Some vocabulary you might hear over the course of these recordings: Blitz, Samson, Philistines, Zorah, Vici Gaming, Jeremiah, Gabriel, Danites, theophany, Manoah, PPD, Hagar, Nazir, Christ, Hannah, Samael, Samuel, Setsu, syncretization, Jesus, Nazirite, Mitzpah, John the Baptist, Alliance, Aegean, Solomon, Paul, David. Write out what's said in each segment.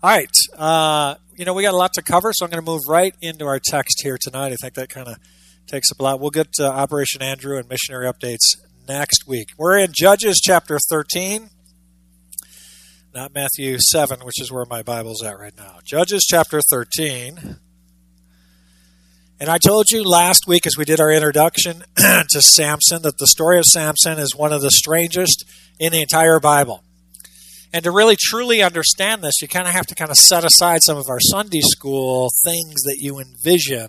All right. We got a lot to cover, so I'm going to move right into our text here tonight. I think that kind of takes up a lot. We'll get to Operation Andrew and missionary updates next week. We're in Judges chapter 13, not Matthew 7, which is where my Bible's at right now. Judges chapter 13. And I told you last week as we did our introduction to Samson that the story of Samson is one of the strangest in the entire Bible. And to really truly understand this, you kind of have to kind of set aside some of our Sunday school things that you envision.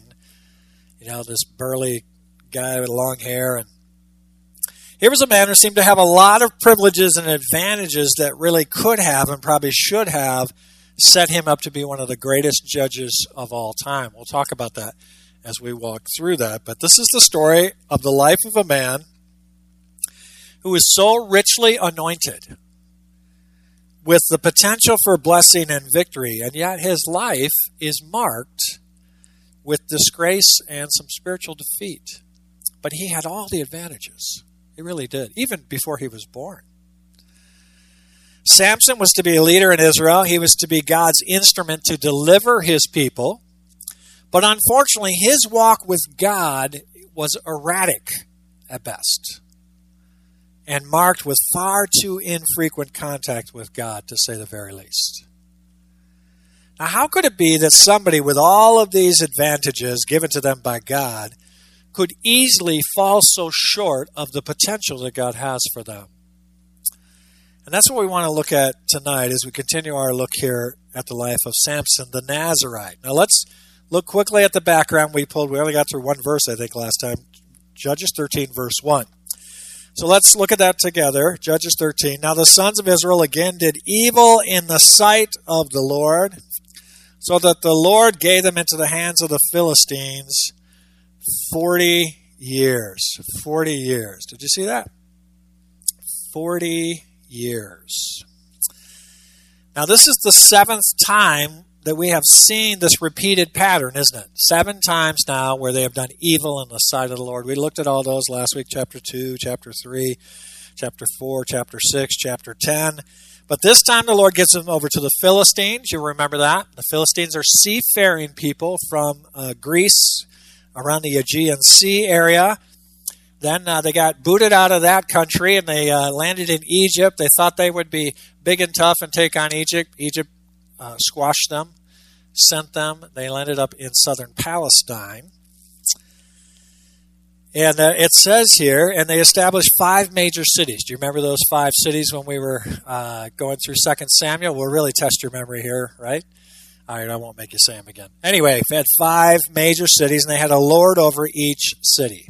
This burly guy with long hair. And here was a man who seemed to have a lot of privileges and advantages that really could have and probably should have set him up to be one of the greatest judges of all time. We'll talk about that as we walk through that. But this is the story of the life of a man who is so richly anointed with the potential for blessing and victory, and yet his life is marked with disgrace and some spiritual defeat. But he had all the advantages. He really did, even before he was born. Samson was to be a leader in Israel. He was to be God's instrument to deliver his people. But unfortunately, his walk with God was erratic at best and marked with far too infrequent contact with God, to say the very least. Now, how could it be that somebody with all of these advantages given to them by God could easily fall so short of the potential that God has for them? And that's what we want to look at tonight as we continue our look here at the life of Samson, the Nazirite. Now, let's look quickly at the background we pulled. We only got through one verse, I think, last time. Judges 13, verse 1. So let's look at that together. Judges 13. Now the sons of Israel again did evil in the sight of the Lord, so that the Lord gave them into the hands of the Philistines 40 years. 40 years. Did you see that? 40 years. Now this is the seventh time that we have seen this repeated pattern, isn't it? 7 times now where they have done evil in the sight of the Lord. We looked at all those last week, chapter 2, chapter 3, chapter 4, chapter 6, chapter 10. But this time the Lord gives them over to the Philistines. You remember that? The Philistines are seafaring people from Greece, around the Aegean Sea area. Then they got booted out of that country and they landed in Egypt. They thought they would be big and tough and take on Egypt. Egypt squashed them, sent them. They landed up in southern Palestine. And it says here, and they established 5 major cities. Do you remember those 5 cities when we were going through 2 Samuel? We'll really test your memory here, right? All right, I won't make you say them again. Anyway, they had 5 major cities, and they had a lord over each city.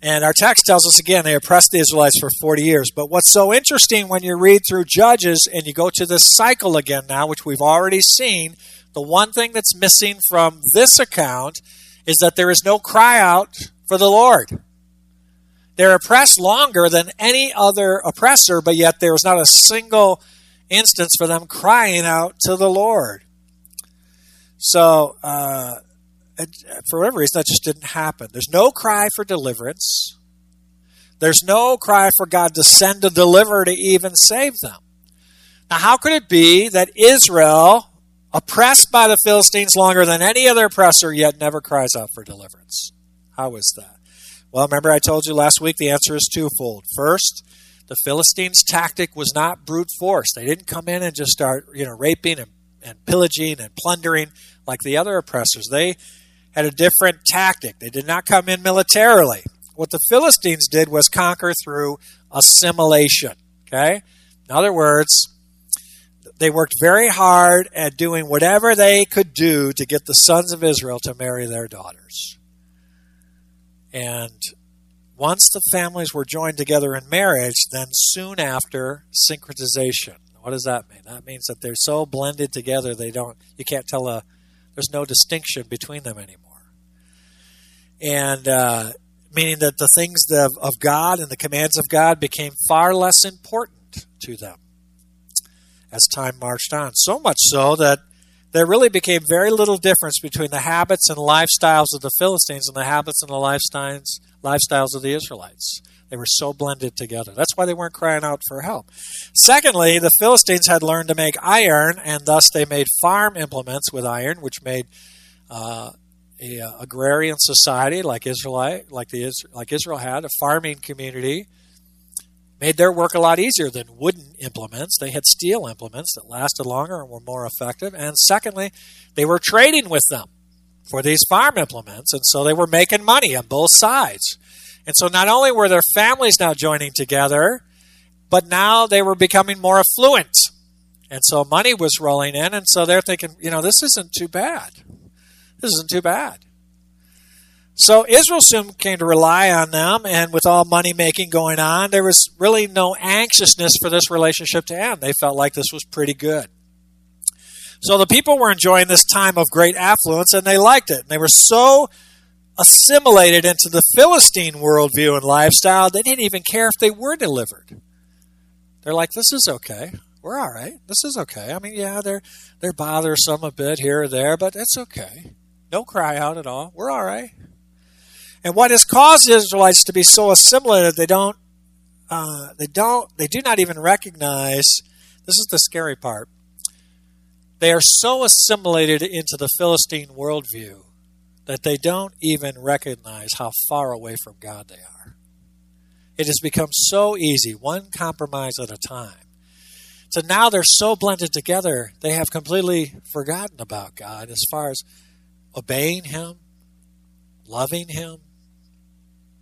And our text tells us again, they oppressed the Israelites for 40 years. But what's so interesting when you read through Judges and you go to this cycle again now, which we've already seen, the one thing that's missing from this account is that there is no cry out for the Lord. They're oppressed longer than any other oppressor, but yet there is not a single instance for them crying out to the Lord. So, for whatever reason, that just didn't happen. There's no cry for deliverance. There's no cry for God to send a deliverer to even save them. Now, how could it be that Israel, oppressed by the Philistines longer than any other oppressor, yet never cries out for deliverance? How is that? Well, remember I told you last week the answer is twofold. First, the Philistines' tactic was not brute force. They didn't come in and just start raping and pillaging and plundering like the other oppressors. They had a different tactic. They did not come in militarily. What the Philistines did was conquer through assimilation. Okay? In other words, they worked very hard at doing whatever they could do to get the sons of Israel to marry their daughters. And once the families were joined together in marriage, then soon after, syncretization. What does that mean? That means that they're so blended together, you can't tell there's no distinction between them anymore. And meaning that the things of God and the commands of God became far less important to them as time marched on. So much so that there really became very little difference between the habits and lifestyles of the Philistines and the habits and the lifestyles of the Israelites. They were so blended together. That's why they weren't crying out for help. Secondly, the Philistines had learned to make iron, and thus they made farm implements with iron, which made agrarian society like Israel had, a farming community, made their work a lot easier than wooden implements. They had steel implements that lasted longer and were more effective. And secondly, they were trading with them for these farm implements, and so they were making money on both sides. And so not only were their families now joining together, but now they were becoming more affluent. And so money was rolling in, and so they're thinking, you know, this isn't too bad. This isn't too bad. So Israel soon came to rely on them, and with all money making going on, there was really no anxiousness for this relationship to end. They felt like this was pretty good. So the people were enjoying this time of great affluence, and they liked it. And they were so assimilated into the Philistine worldview and lifestyle, they didn't even care if they were delivered. They're like, this is okay. We're all right. This is okay. I mean, yeah, they're bothersome a bit here or there, but it's okay. No cry out at all. We're all right. And what has caused the Israelites to be so assimilated, they do not even recognize. This is the scary part. They are so assimilated into the Philistine worldview that they don't even recognize how far away from God they are. It has become so easy, one compromise at a time. So now they're so blended together, they have completely forgotten about God as far as obeying Him, loving Him,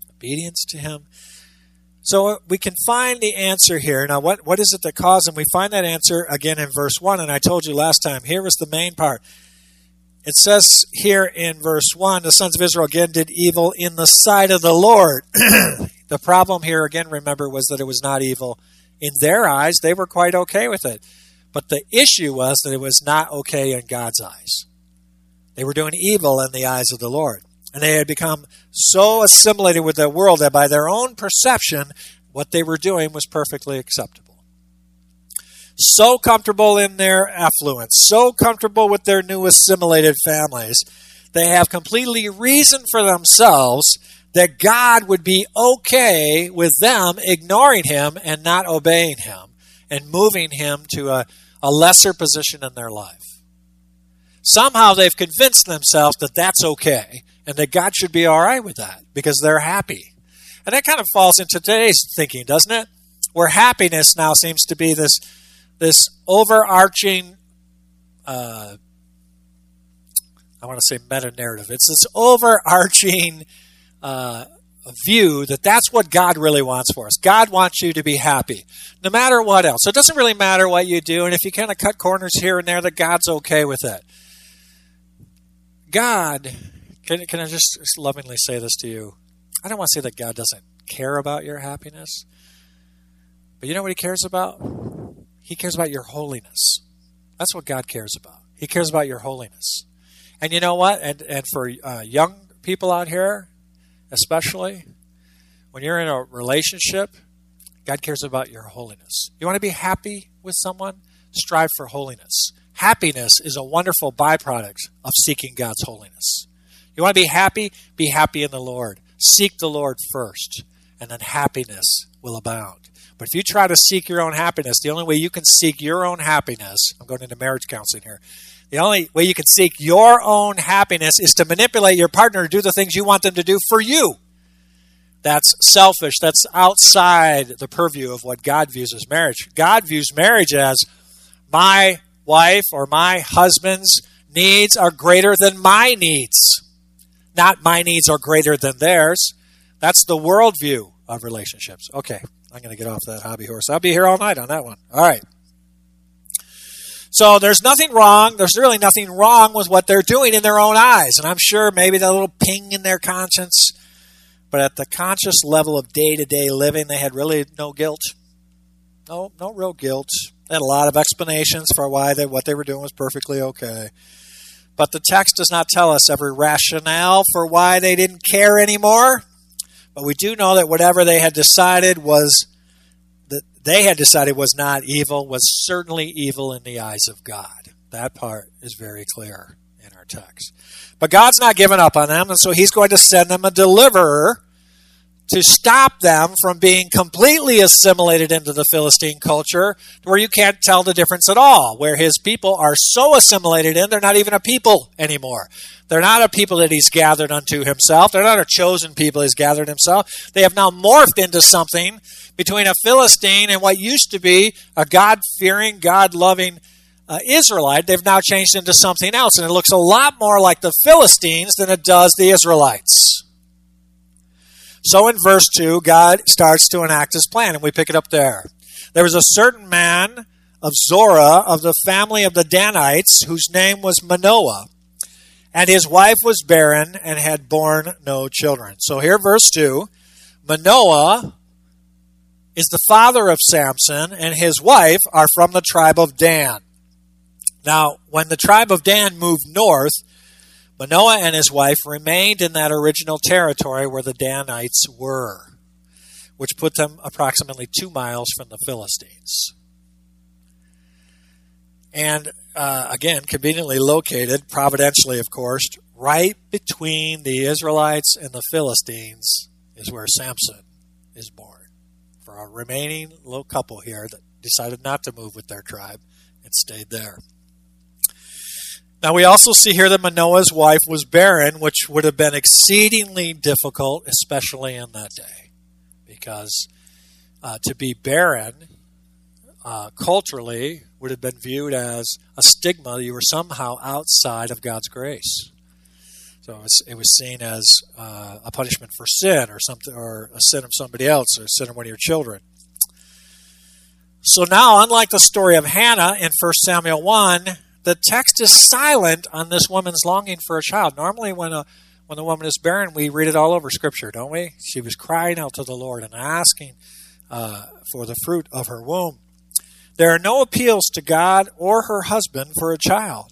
obedience to Him. So we can find the answer here. Now, what is it that caused them? We find that answer again in verse 1, and I told you last time, here was the main part. It says here in verse 1, the sons of Israel again did evil in the sight of the Lord. The problem here again, remember, was that it was not evil in their eyes. They were quite okay with it. But the issue was that it was not okay in God's eyes. They were doing evil in the eyes of the Lord. And they had become so assimilated with the world that by their own perception, what they were doing was perfectly acceptable. So comfortable in their affluence, so comfortable with their new assimilated families, they have completely reasoned for themselves that God would be okay with them ignoring Him and not obeying Him and moving Him to a lesser position in their life. Somehow they've convinced themselves that that's okay and that God should be all right with that because they're happy. And that kind of falls into today's thinking, doesn't it? Where happiness now seems to be this overarching, I want to say meta-narrative. It's this overarching view that that's what God really wants for us. God wants you to be happy, no matter what else. So it doesn't really matter what you do, and if you kind of cut corners here and there, that God's okay with it. God, can I just lovingly say this to you? I don't want to say that God doesn't care about your happiness, but you know what He cares about? He cares about your holiness. That's what God cares about. He cares about your holiness. And you know what? And for young people out here, especially, when you're in a relationship, God cares about your holiness. You want to be happy with someone? Strive for holiness. Happiness is a wonderful byproduct of seeking God's holiness. You want to be happy in the Lord. Seek the Lord first, and then happiness will abound. But if you try to seek your own happiness, the only way you can seek your own happiness, I'm going into marriage counseling here, the only way you can seek your own happiness is to manipulate your partner to do the things you want them to do for you. That's selfish. That's outside the purview of what God views as marriage. God views marriage as my wife or my husband's needs are greater than my needs, not my needs are greater than theirs. That's the worldview of relationships. Okay. I'm going to get off that hobby horse. I'll be here all night on that one. All right. So there's nothing wrong. There's really nothing wrong with what they're doing in their own eyes. And I'm sure maybe that little ping in their conscience. But at the conscious level of day-to-day living, they had really no guilt. No real guilt. They had a lot of explanations for why what they were doing was perfectly okay. But the text does not tell us every rationale for why they didn't care anymore. But we do know that whatever they had decided was not evil, was certainly evil in the eyes of God. That part is very clear in our text. But God's not giving up on them, and so he's going to send them a deliverer to stop them from being completely assimilated into the Philistine culture, where you can't tell the difference at all, where his people are so assimilated in, they're not even a people anymore. They're not a people that he's gathered unto himself. They're not a chosen people he's gathered himself. They have now morphed into something between a Philistine and what used to be a God-fearing, God-loving Israelite. They've now changed into something else, and it looks a lot more like the Philistines than it does the Israelites. So in verse 2, God starts to enact his plan, and we pick it up there. There was a certain man of Zorah of the family of the Danites, whose name was Manoah, and his wife was barren and had borne no children. So here, verse 2, Manoah is the father of Samson, and his wife are from the tribe of Dan. Now, when the tribe of Dan moved north, Manoah and his wife remained in that original territory where the Danites were, which put them approximately 2 miles from the Philistines. And again, conveniently located, providentially of course, right between the Israelites and the Philistines is where Samson is born. For a remaining little couple here that decided not to move with their tribe and stayed there. Now, we also see here that Manoah's wife was barren, which would have been exceedingly difficult, especially in that day, because to be barren culturally would have been viewed as a stigma. You were somehow outside of God's grace. So it was seen as a punishment for sin or something, or a sin of somebody else, or a sin of one of your children. So now, unlike the story of Hannah in 1 Samuel 1, the text is silent on this woman's longing for a child. Normally when the woman is barren, we read it all over Scripture, don't we? She was crying out to the Lord and asking for the fruit of her womb. There are no appeals to God or her husband for a child.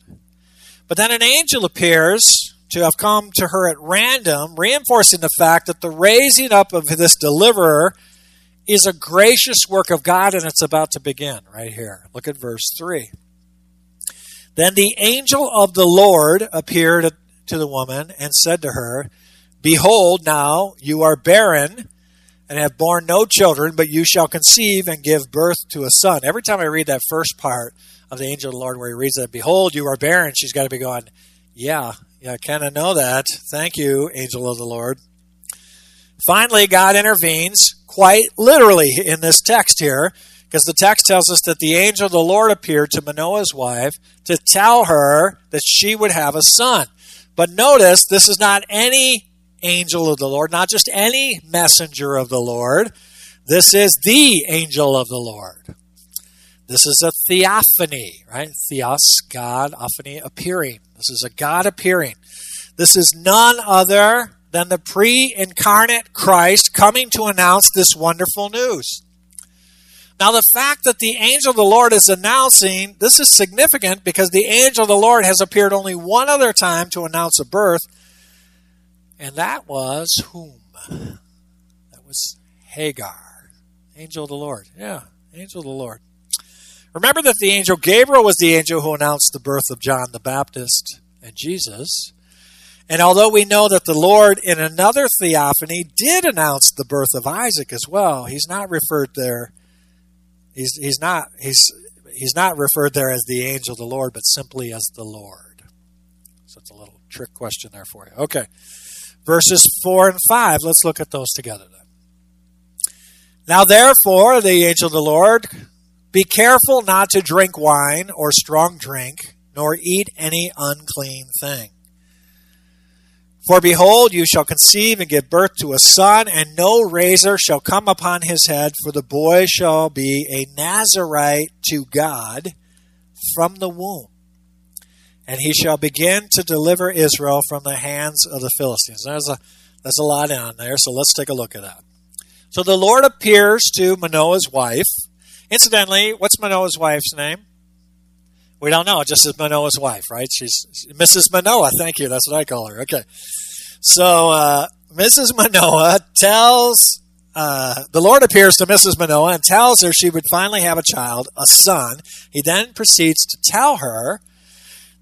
But then an angel appears to have come to her at random, reinforcing the fact that the raising up of this deliverer is a gracious work of God, and it's about to begin right here. Look at verse 3. Then the angel of the Lord appeared to the woman and said to her, "Behold, now you are barren and have borne no children, but you shall conceive and give birth to a son." Every time I read that first part of the angel of the Lord where he reads that, "Behold, you are barren," she's got to be going, yeah, I kind of know that. Thank you, angel of the Lord. Finally, God intervenes quite literally in this text here, because the text tells us that the angel of the Lord appeared to Manoah's wife to tell her that she would have a son. But notice, this is not any angel of the Lord, not just any messenger of the Lord. This is the angel of the Lord. This is a theophany, right? Theos, God, ophany, appearing. This is a God appearing. This is none other than the pre-incarnate Christ coming to announce this wonderful news. Now, the fact that the angel of the Lord is announcing, this is significant because the angel of the Lord has appeared only one other time to announce a birth, and that was whom? That was Hagar, angel of the Lord. Yeah, angel of the Lord. Remember that the angel Gabriel was the angel who announced the birth of John the Baptist and Jesus. And although we know that the Lord in another theophany did announce the birth of Isaac as well, he's not referred there. He's not referred there as the angel of the Lord, but simply as the Lord. So it's a little trick question there for you. Okay, verses 4 and 5. Let's look at those together then. "Now therefore, the angel of the Lord, be careful not to drink wine or strong drink, nor eat any unclean thing. For behold, you shall conceive and give birth to a son, and no razor shall come upon his head, for the boy shall be a Nazirite to God from the womb. And he shall begin to deliver Israel from the hands of the Philistines." There's a lot in there, so let's take a look at that. So the Lord appears to Manoah's wife. Incidentally, what's Manoah's wife's name? We don't know. It just says Manoah's wife, right? She's Mrs. Manoah. Thank you. That's what I call her. Okay. So Mrs. Manoah tells, the Lord appears to Mrs. Manoah and tells her she would finally have a child, a son. He then proceeds to tell her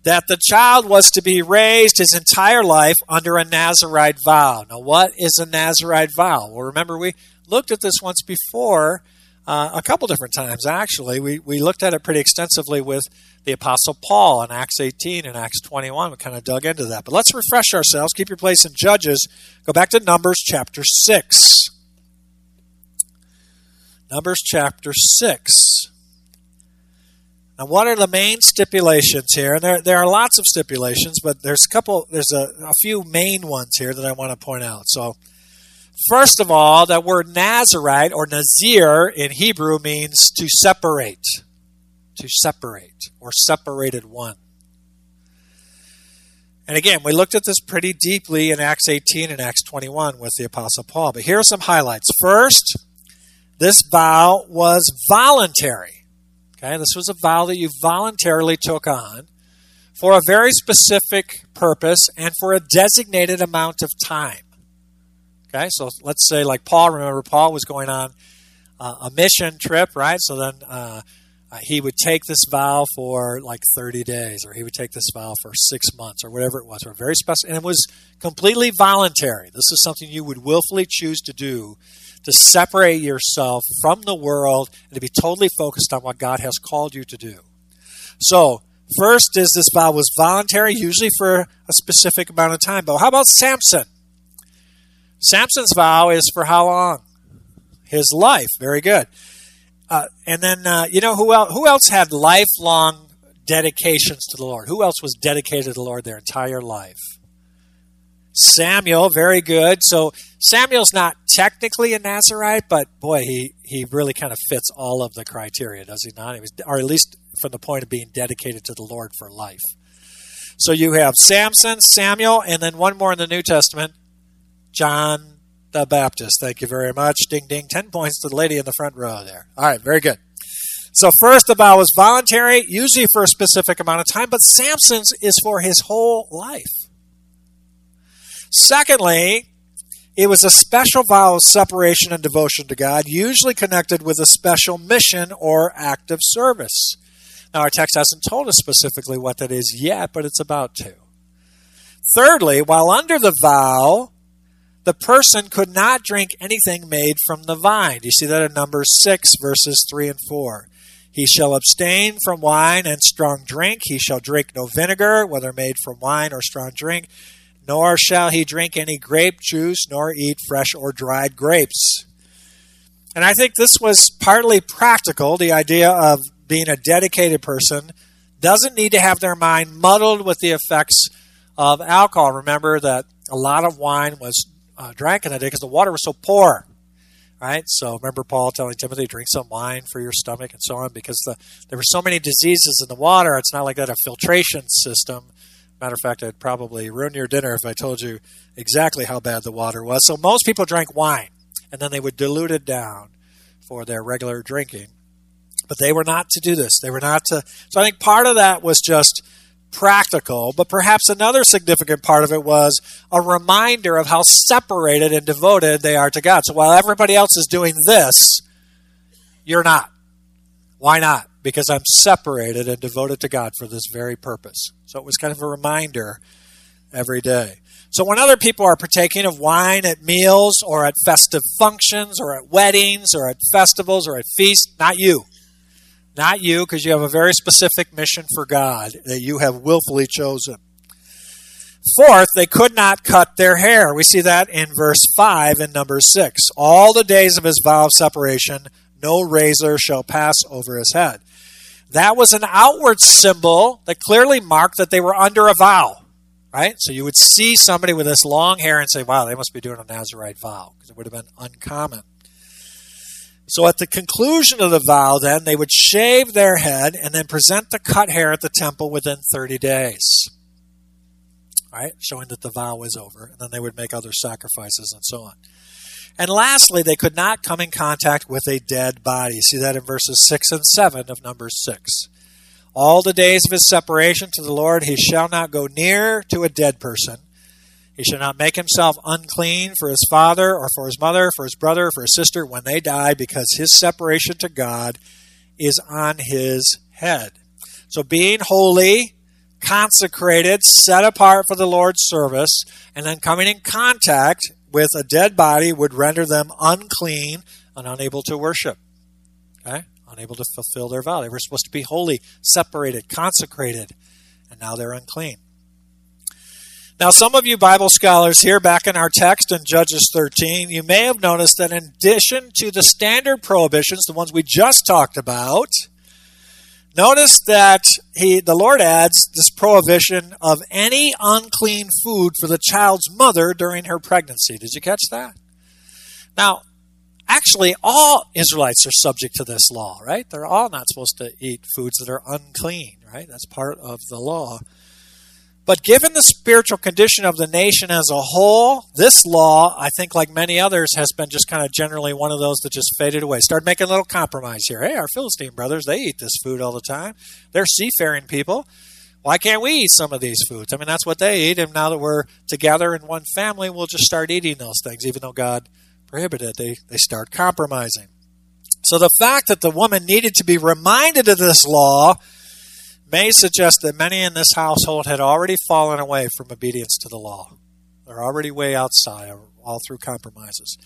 that the child was to be raised his entire life under a Nazirite vow. Now, what is a Nazirite vow? Well, remember, we looked at this once before, a couple different times, actually. We looked at it pretty extensively with the Apostle Paul in Acts 18 and Acts 21. We kind of dug into that. But let's refresh ourselves. Keep your place in Judges. Go back to Numbers chapter 6. Numbers chapter 6. Now, what are the main stipulations here? And there are lots of stipulations, but there's a few main ones here that I want to point out. So, first of all, that word Nazirite or Nazir in Hebrew means to separate, or separated one. And again, we looked at this pretty deeply in Acts 18 and Acts 21 with the Apostle Paul. But here are some highlights. First, this vow was voluntary. Okay, this was a vow that you voluntarily took on for a very specific purpose and for a designated amount of time. Okay, so let's say like Paul, remember Paul was going on a mission trip, right? So then he would take this vow for like 30 days, or he would take this vow for 6 months, or whatever it was, or very special. And it was completely voluntary. This is something you would willfully choose to do, to separate yourself from the world and to be totally focused on what God has called you to do. So, first is this vow was voluntary, usually for a specific amount of time. But how about Samson? Samson's vow is for how long? His life. Very good. And then, you know, who else had lifelong dedications to the Lord? Who else was dedicated to the Lord their entire life? Samuel, very good. So Samuel's not technically a Nazirite, but boy, he really kind of fits all of the criteria, does he not? He was, or at least from the point of being dedicated to the Lord for life. So you have Samson, Samuel, and then one more in the New Testament, John the Baptist. Thank you very much. Ding, ding. 10 points to the lady in the front row there. All right, very good. So first, the vow is voluntary, usually for a specific amount of time, but Samson's is for his whole life. Secondly, it was a special vow of separation and devotion to God, usually connected with a special mission or act of service. Now, our text hasn't told us specifically what that is yet, but it's about to. Thirdly, while under the vow, the person could not drink anything made from the vine. You see that in Numbers 6, verses 3 and 4. He shall abstain from wine and strong drink. He shall drink no vinegar, whether made from wine or strong drink. Nor shall he drink any grape juice, nor eat fresh or dried grapes. And I think this was partly practical. The idea of being a dedicated person doesn't need to have their mind muddled with the effects of alcohol. Remember that a lot of wine was drank in that day because the water was so poor, right? So remember Paul telling Timothy, drink some wine for your stomach and so on, because there were so many diseases in the water. It's not like that a filtration system. Matter of fact, I'd probably ruin your dinner if I told you exactly how bad the water was. So most people drank wine, and then they would dilute it down for their regular drinking. But they were not to do this. They were not to. So I think part of that was just practical, but perhaps another significant part of it was a reminder of how separated and devoted they are to God. So while everybody else is doing this, you're not. Why not? Because I'm separated and devoted to God for this very purpose. So it was kind of a reminder every day. So when other people are partaking of wine at meals or at festive functions or at weddings or at festivals or at feasts, not you. Not you, because you have a very specific mission for God that you have willfully chosen. Fourth, they could not cut their hair. We see that in verse 5 in Numbers 6. All the days of his vow of separation, no razor shall pass over his head. That was an outward symbol that clearly marked that they were under a vow, right? So you would see somebody with this long hair and say, wow, they must be doing a Nazirite vow, because it would have been uncommon. So at the conclusion of the vow, then, they would shave their head and then present the cut hair at the temple within 30 days, right? Showing that the vow was over, and then they would make other sacrifices and so on. And lastly, they could not come in contact with a dead body. See that in verses 6 and 7 of Numbers 6. All the days of his separation to the Lord, he shall not go near to a dead person. He shall not make himself unclean for his father or for his mother, for his brother, for his sister when they die, because his separation to God is on his head. So being holy consecrated, set apart for the Lord's service, and then coming in contact with a dead body would render them unclean and unable to worship. Okay? Unable to fulfill their vow. They were supposed to be holy, separated, consecrated, and now they're unclean. Now, some of you Bible scholars here, back in our text in Judges 13, you may have noticed that in addition to the standard prohibitions, the ones we just talked about, notice that the Lord adds this prohibition of any unclean food for the child's mother during her pregnancy. Did you catch that? Now, actually, all Israelites are subject to this law, right? They're all not supposed to eat foods that are unclean, right? That's part of the law. But given the spiritual condition of the nation as a whole, this law, I think like many others, has been just kind of generally one of those that just faded away. Started making a little compromise here. Hey, our Philistine brothers, they eat this food all the time. They're seafaring people. Why can't we eat some of these foods? I mean, that's what they eat. And now that we're together in one family, we'll just start eating those things. Even though God prohibited it, they start compromising. So the fact that the woman needed to be reminded of this law may suggest that many in this household had already fallen away from obedience to the law. They're already way outside, all through compromises.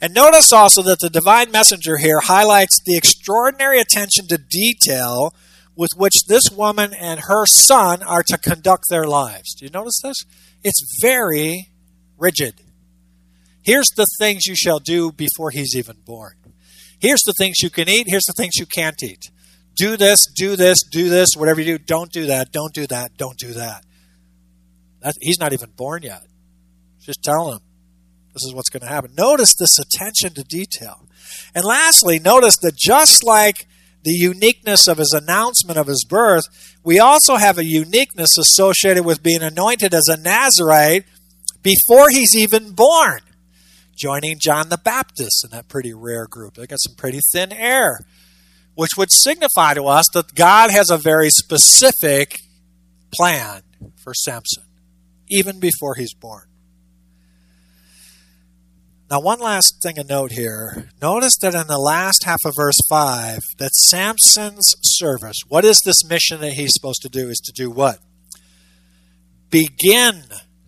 And notice also that the divine messenger here highlights the extraordinary attention to detail with which this woman and her son are to conduct their lives. Do you notice this? It's very rigid. Here's the things you shall do before he's even born. Here's the things you can eat. Here's the things you can't eat. Do this, do this, do this, whatever you do, don't do that, don't do that, don't do that. He's not even born yet. Just tell him this is what's going to happen. Notice this attention to detail. And lastly, notice that just like the uniqueness of his announcement of his birth, we also have a uniqueness associated with being anointed as a Nazirite before he's even born, joining John the Baptist in that pretty rare group. They got some pretty thin air, which would signify to us that God has a very specific plan for Samson, even before he's born. Now, one last thing to note here. Notice that in the last half of verse 5, that Samson's service, what is this mission that he's supposed to do, is to do what? Begin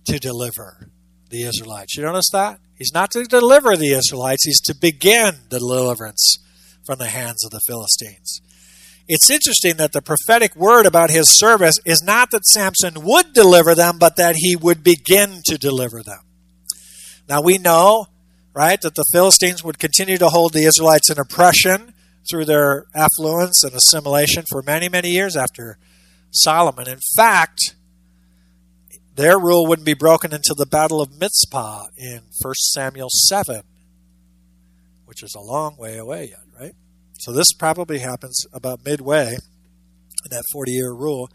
to deliver the Israelites. You notice that? He's not to deliver the Israelites. He's to begin the deliverance from the hands of the Philistines. It's interesting that the prophetic word about his service is not that Samson would deliver them, but that he would begin to deliver them. Now we know, right, that the Philistines would continue to hold the Israelites in oppression through their affluence and assimilation for many, many years after Solomon. In fact, their rule wouldn't be broken until the Battle of Mitzpah in 1 Samuel 7, which is a long way away yet. So this probably happens about midway in that 40-year rule.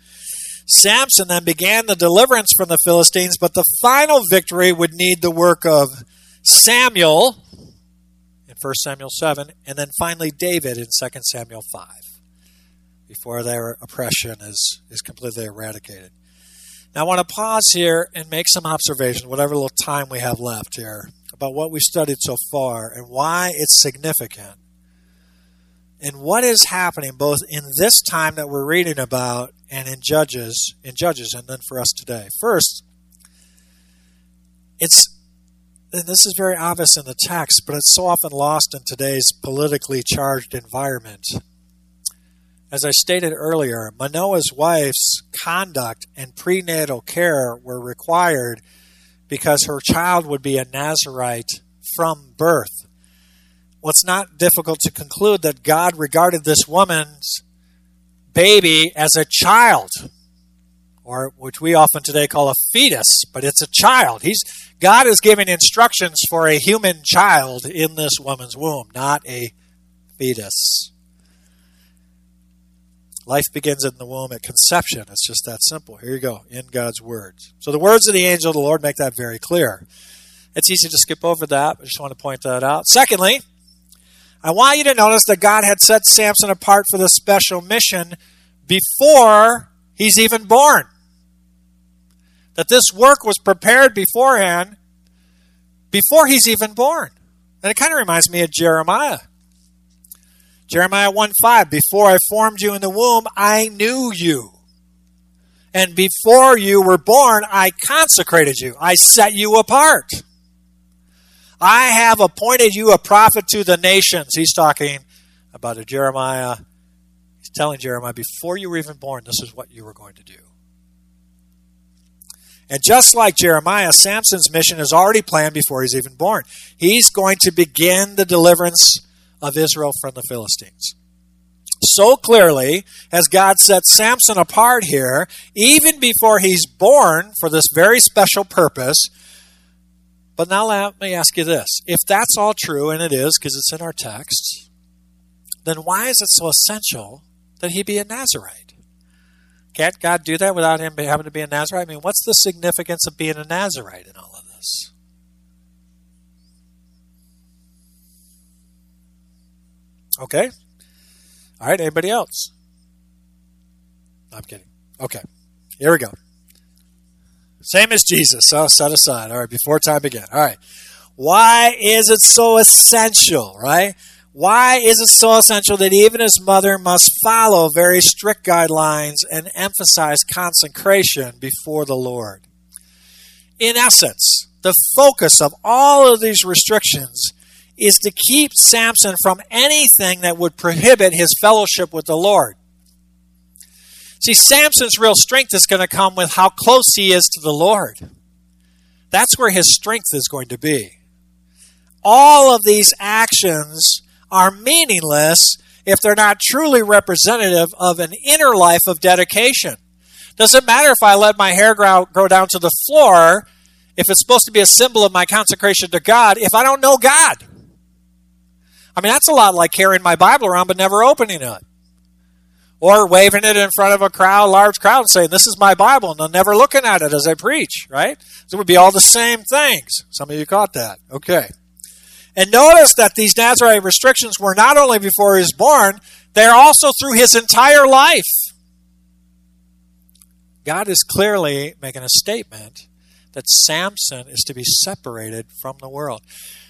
Samson then began the deliverance from the Philistines, but the final victory would need the work of Samuel in 1 Samuel 7, and then finally David in 2 Samuel 5, before their oppression is completely eradicated. Now I want to pause here and make some observations, whatever little time we have left here, about what we've studied so far and why it's significant. And what is happening both in this time that we're reading about and in Judges, and then for us today. First, and this is very obvious in the text, but it's so often lost in today's politically charged environment. As I stated earlier, Manoah's wife's conduct and prenatal care were required because her child would be a Nazirite from birth. Well, it's not difficult to conclude that God regarded this woman's baby as a child, or which we often today call a fetus, but it's a child. God is giving instructions for a human child in this woman's womb, not a fetus. Life begins in the womb at conception. It's just that simple. Here you go, in God's words. So the words of the angel of the Lord make that very clear. It's easy to skip over that. I just want to point that out. Secondly, I want you to notice that God had set Samson apart for this special mission before he's even born. That this work was prepared beforehand, before he's even born. And it kind of reminds me of Jeremiah. Jeremiah 1:5, before I formed you in the womb, I knew you. And before you were born, I consecrated you. I set you apart. I have appointed you a prophet to the nations. He's talking about Jeremiah. He's telling Jeremiah, before you were even born, this is what you were going to do. And just like Jeremiah, Samson's mission is already planned before he's even born. He's going to begin the deliverance of Israel from the Philistines. So clearly has God set Samson apart here, even before he's born for this very special purpose. But now let me ask you this. If that's all true, and it is because it's in our text, then why is it so essential that he be a Nazirite? Can't God do that without him having to be a Nazirite? I mean, what's the significance of being a Nazirite in all of this? Okay. All right, anybody else? I'm kidding. Okay, here we go. Same as Jesus, so set aside. All right, before time began. All right. Why is it so essential, right? Why is it so essential that even his mother must follow very strict guidelines and emphasize consecration before the Lord? In essence, the focus of all of these restrictions is to keep Samson from anything that would prohibit his fellowship with the Lord. See, Samson's real strength is going to come with how close he is to the Lord. That's where his strength is going to be. All of these actions are meaningless if they're not truly representative of an inner life of dedication. Doesn't matter if I let my hair grow down to the floor, if it's supposed to be a symbol of my consecration to God, if I don't know God. I mean, that's a lot like carrying my Bible around but never opening it. Or waving it in front of a crowd, large crowd, and saying, this is my Bible, and they're never looking at it as I preach, right? So it would be all the same things. Some of you caught that. Okay. And notice that these Nazirite restrictions were not only before he was born, they're also through his entire life. God is clearly making a statement that Samson is to be separated from the world.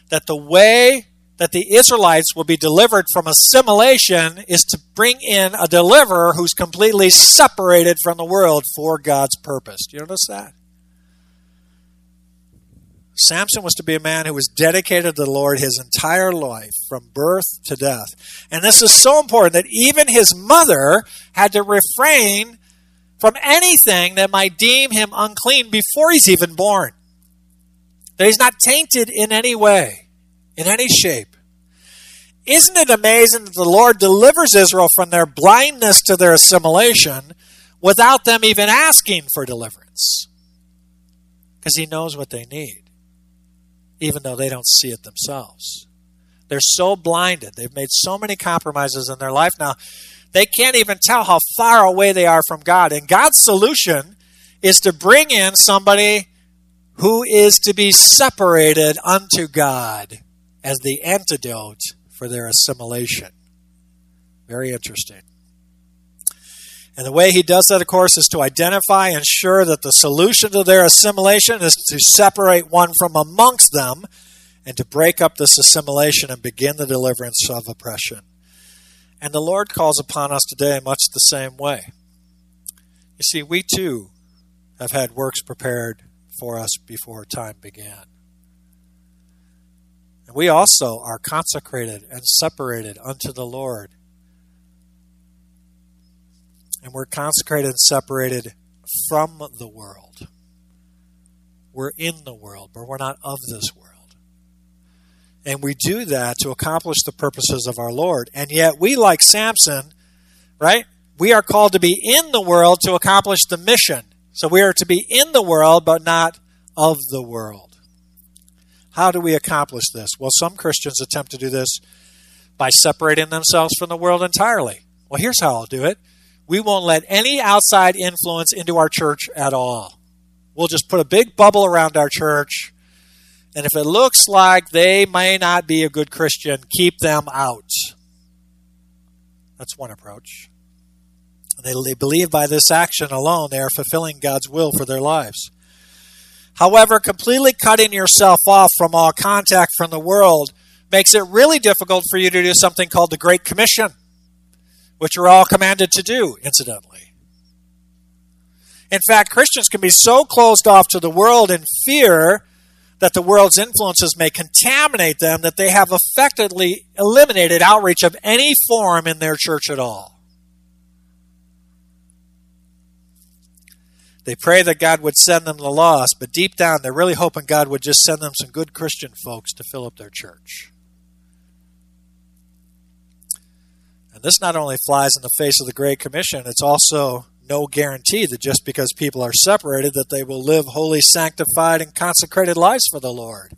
That the way that the Israelites will be delivered from assimilation is to bring in a deliverer who's completely separated from the world for God's purpose. Do you notice that? Samson was to be a man who was dedicated to the Lord his entire life, from birth to death. And this is so important that even his mother had to refrain from anything that might deem him unclean before he's even born. That he's not tainted in any way. In any shape. Isn't it amazing that the Lord delivers Israel from their blindness to their assimilation without them even asking for deliverance? Because he knows what they need, even though they don't see it themselves. They're so blinded. They've made so many compromises in their life now, they can't even tell how far away they are from God. And God's solution is to bring in somebody who is to be separated unto God as the antidote for their assimilation. Very interesting. And the way he does that, of course, is to identify and ensure that the solution to their assimilation is to separate one from amongst them and to break up this assimilation and begin the deliverance of oppression. And the Lord calls upon us today much the same way. You see, we too have had works prepared for us before time began. And we also are consecrated and separated unto the Lord. And we're consecrated and separated from the world. We're in the world, but we're not of this world. And we do that to accomplish the purposes of our Lord. And yet we, like Samson, right? We are called to be in the world to accomplish the mission. So we are to be in the world, but not of the world. How do we accomplish this? Well, some Christians attempt to do this by separating themselves from the world entirely. Well, here's how I'll do it. We won't let any outside influence into our church at all. We'll just put a big bubble around our church, and if it looks like they may not be a good Christian, keep them out. That's one approach. They believe by this action alone they are fulfilling God's will for their lives. However, completely cutting yourself off from all contact from the world makes it really difficult for you to do something called the Great Commission, which we're all commanded to do, incidentally. In fact, Christians can be so closed off to the world in fear that the world's influences may contaminate them that they have effectively eliminated outreach of any form in their church at all. They pray that God would send them the lost, but deep down they're really hoping God would just send them some good Christian folks to fill up their church. And this not only flies in the face of the Great Commission, it's also no guarantee that just because people are separated that they will live holy, sanctified, and consecrated lives for the Lord.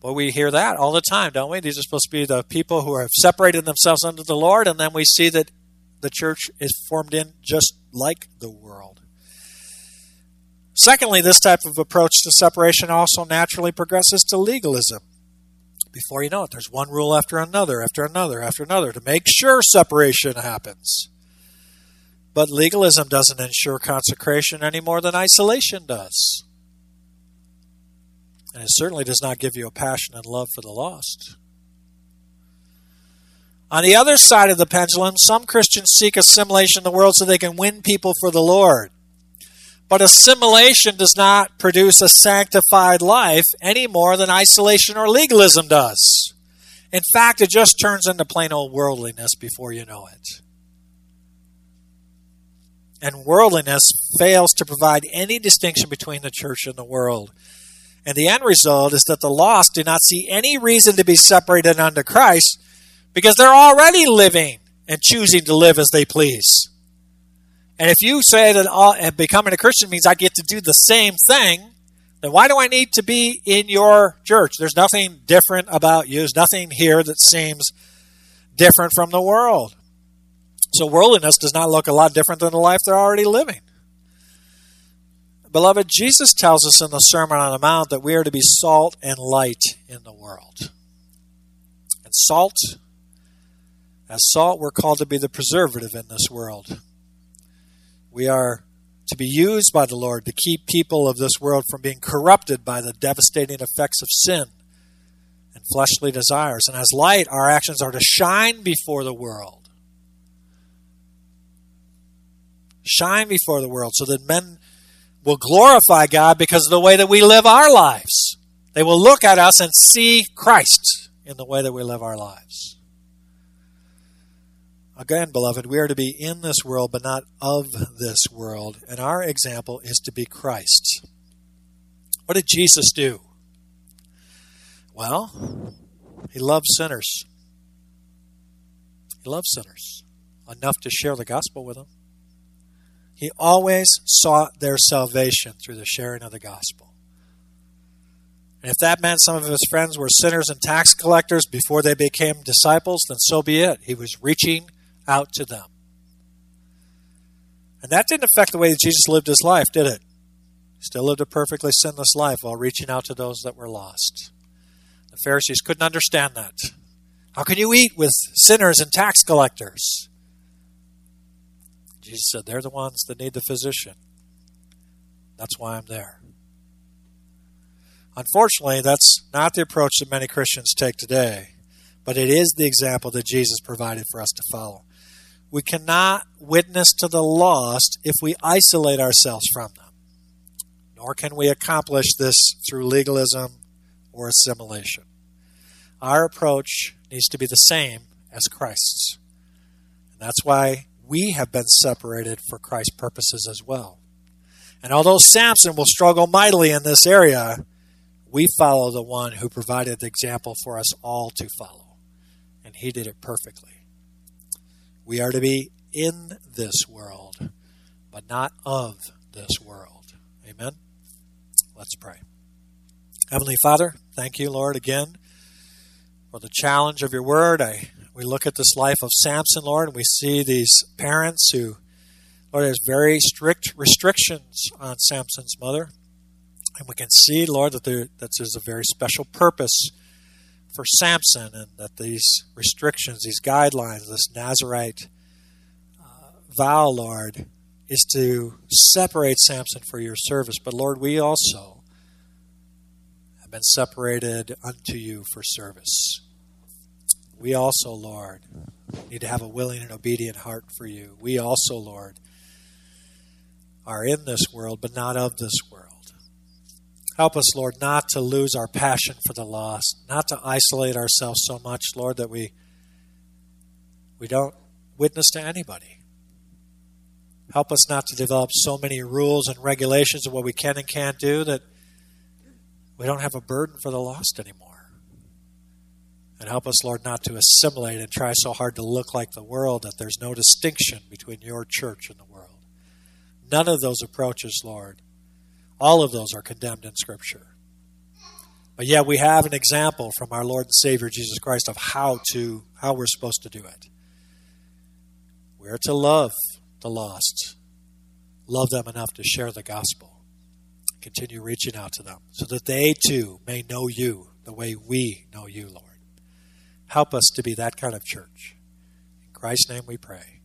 But we hear that all the time, don't we? These are supposed to be the people who have separated themselves unto the Lord, and then we see that the church is formed in just like the world. Secondly, this type of approach to separation also naturally progresses to legalism. Before you know it, there's one rule after another to make sure separation happens. But legalism doesn't ensure consecration any more than isolation does. And it certainly does not give you a passion and love for the lost. On the other side of the pendulum, some Christians seek assimilation in the world so they can win people for the Lord. But assimilation does not produce a sanctified life any more than isolation or legalism does. In fact, it just turns into plain old worldliness before you know it. And worldliness fails to provide any distinction between the church and the world. And the end result is that the lost do not see any reason to be separated unto Christ because they're already living and choosing to live as they please. And if you say that becoming a Christian means I get to do the same thing, then why do I need to be in your church? There's nothing different about you. There's nothing here that seems different from the world. So worldliness does not look a lot different than the life they're already living. Beloved, Jesus tells us in the Sermon on the Mount that we are to be salt and light in the world. And salt, as salt, we're called to be the preservative in this world. We are to be used by the Lord to keep people of this world from being corrupted by the devastating effects of sin and fleshly desires. And as light, our actions are to shine before the world. Shine before the world so that men will glorify God because of the way that we live our lives. They will look at us and see Christ in the way that we live our lives. Again, beloved, we are to be in this world, but not of this world. And our example is to be Christ. What did Jesus do? Well, he loved sinners. He loved sinners enough to share the gospel with them. He always sought their salvation through the sharing of the gospel. And if that meant some of his friends were sinners and tax collectors before they became disciples, then so be it. He was reaching out to them. And that didn't affect the way that Jesus lived his life, did it? He still lived a perfectly sinless life while reaching out to those that were lost. The Pharisees couldn't understand that. How can you eat with sinners and tax collectors? Jesus said, they're the ones that need the physician. That's why I'm there. Unfortunately, that's not the approach that many Christians take today, but it is the example that Jesus provided for us to follow. We cannot witness to the lost if we isolate ourselves from them, nor can we accomplish this through legalism or assimilation. Our approach needs to be the same as Christ's. And that's why we have been separated for Christ's purposes as well. And although Samson will struggle mightily in this area, we follow the one who provided the example for us all to follow. And he did it perfectly. We are to be in this world, but not of this world. Amen? Let's pray. Heavenly Father, thank you, Lord, again for the challenge of your word. We look at this life of Samson, Lord, and we see these parents who, Lord, there's very strict restrictions on Samson's mother. And we can see, Lord, that there's a very special purpose for Samson and that these restrictions, these guidelines, this Nazirite vow, Lord, is to separate Samson for your service. But, Lord, we also have been separated unto you for service. We also, Lord, need to have a willing and obedient heart for you. We also, Lord, are in this world, but not of this world. Help us, Lord, not to lose our passion for the lost, not to isolate ourselves so much, Lord, that we don't witness to anybody. Help us not to develop so many rules and regulations of what we can and can't do that we don't have a burden for the lost anymore. And help us, Lord, not to assimilate and try so hard to look like the world that there's no distinction between your church and the world. None of those approaches, Lord, all of those are condemned in Scripture. But yet we have an example from our Lord and Savior, Jesus Christ, of how we're supposed to do it. We're to love the lost. Love them enough to share the gospel. Continue reaching out to them so that they too may know you the way we know you, Lord. Help us to be that kind of church. In Christ's name we pray.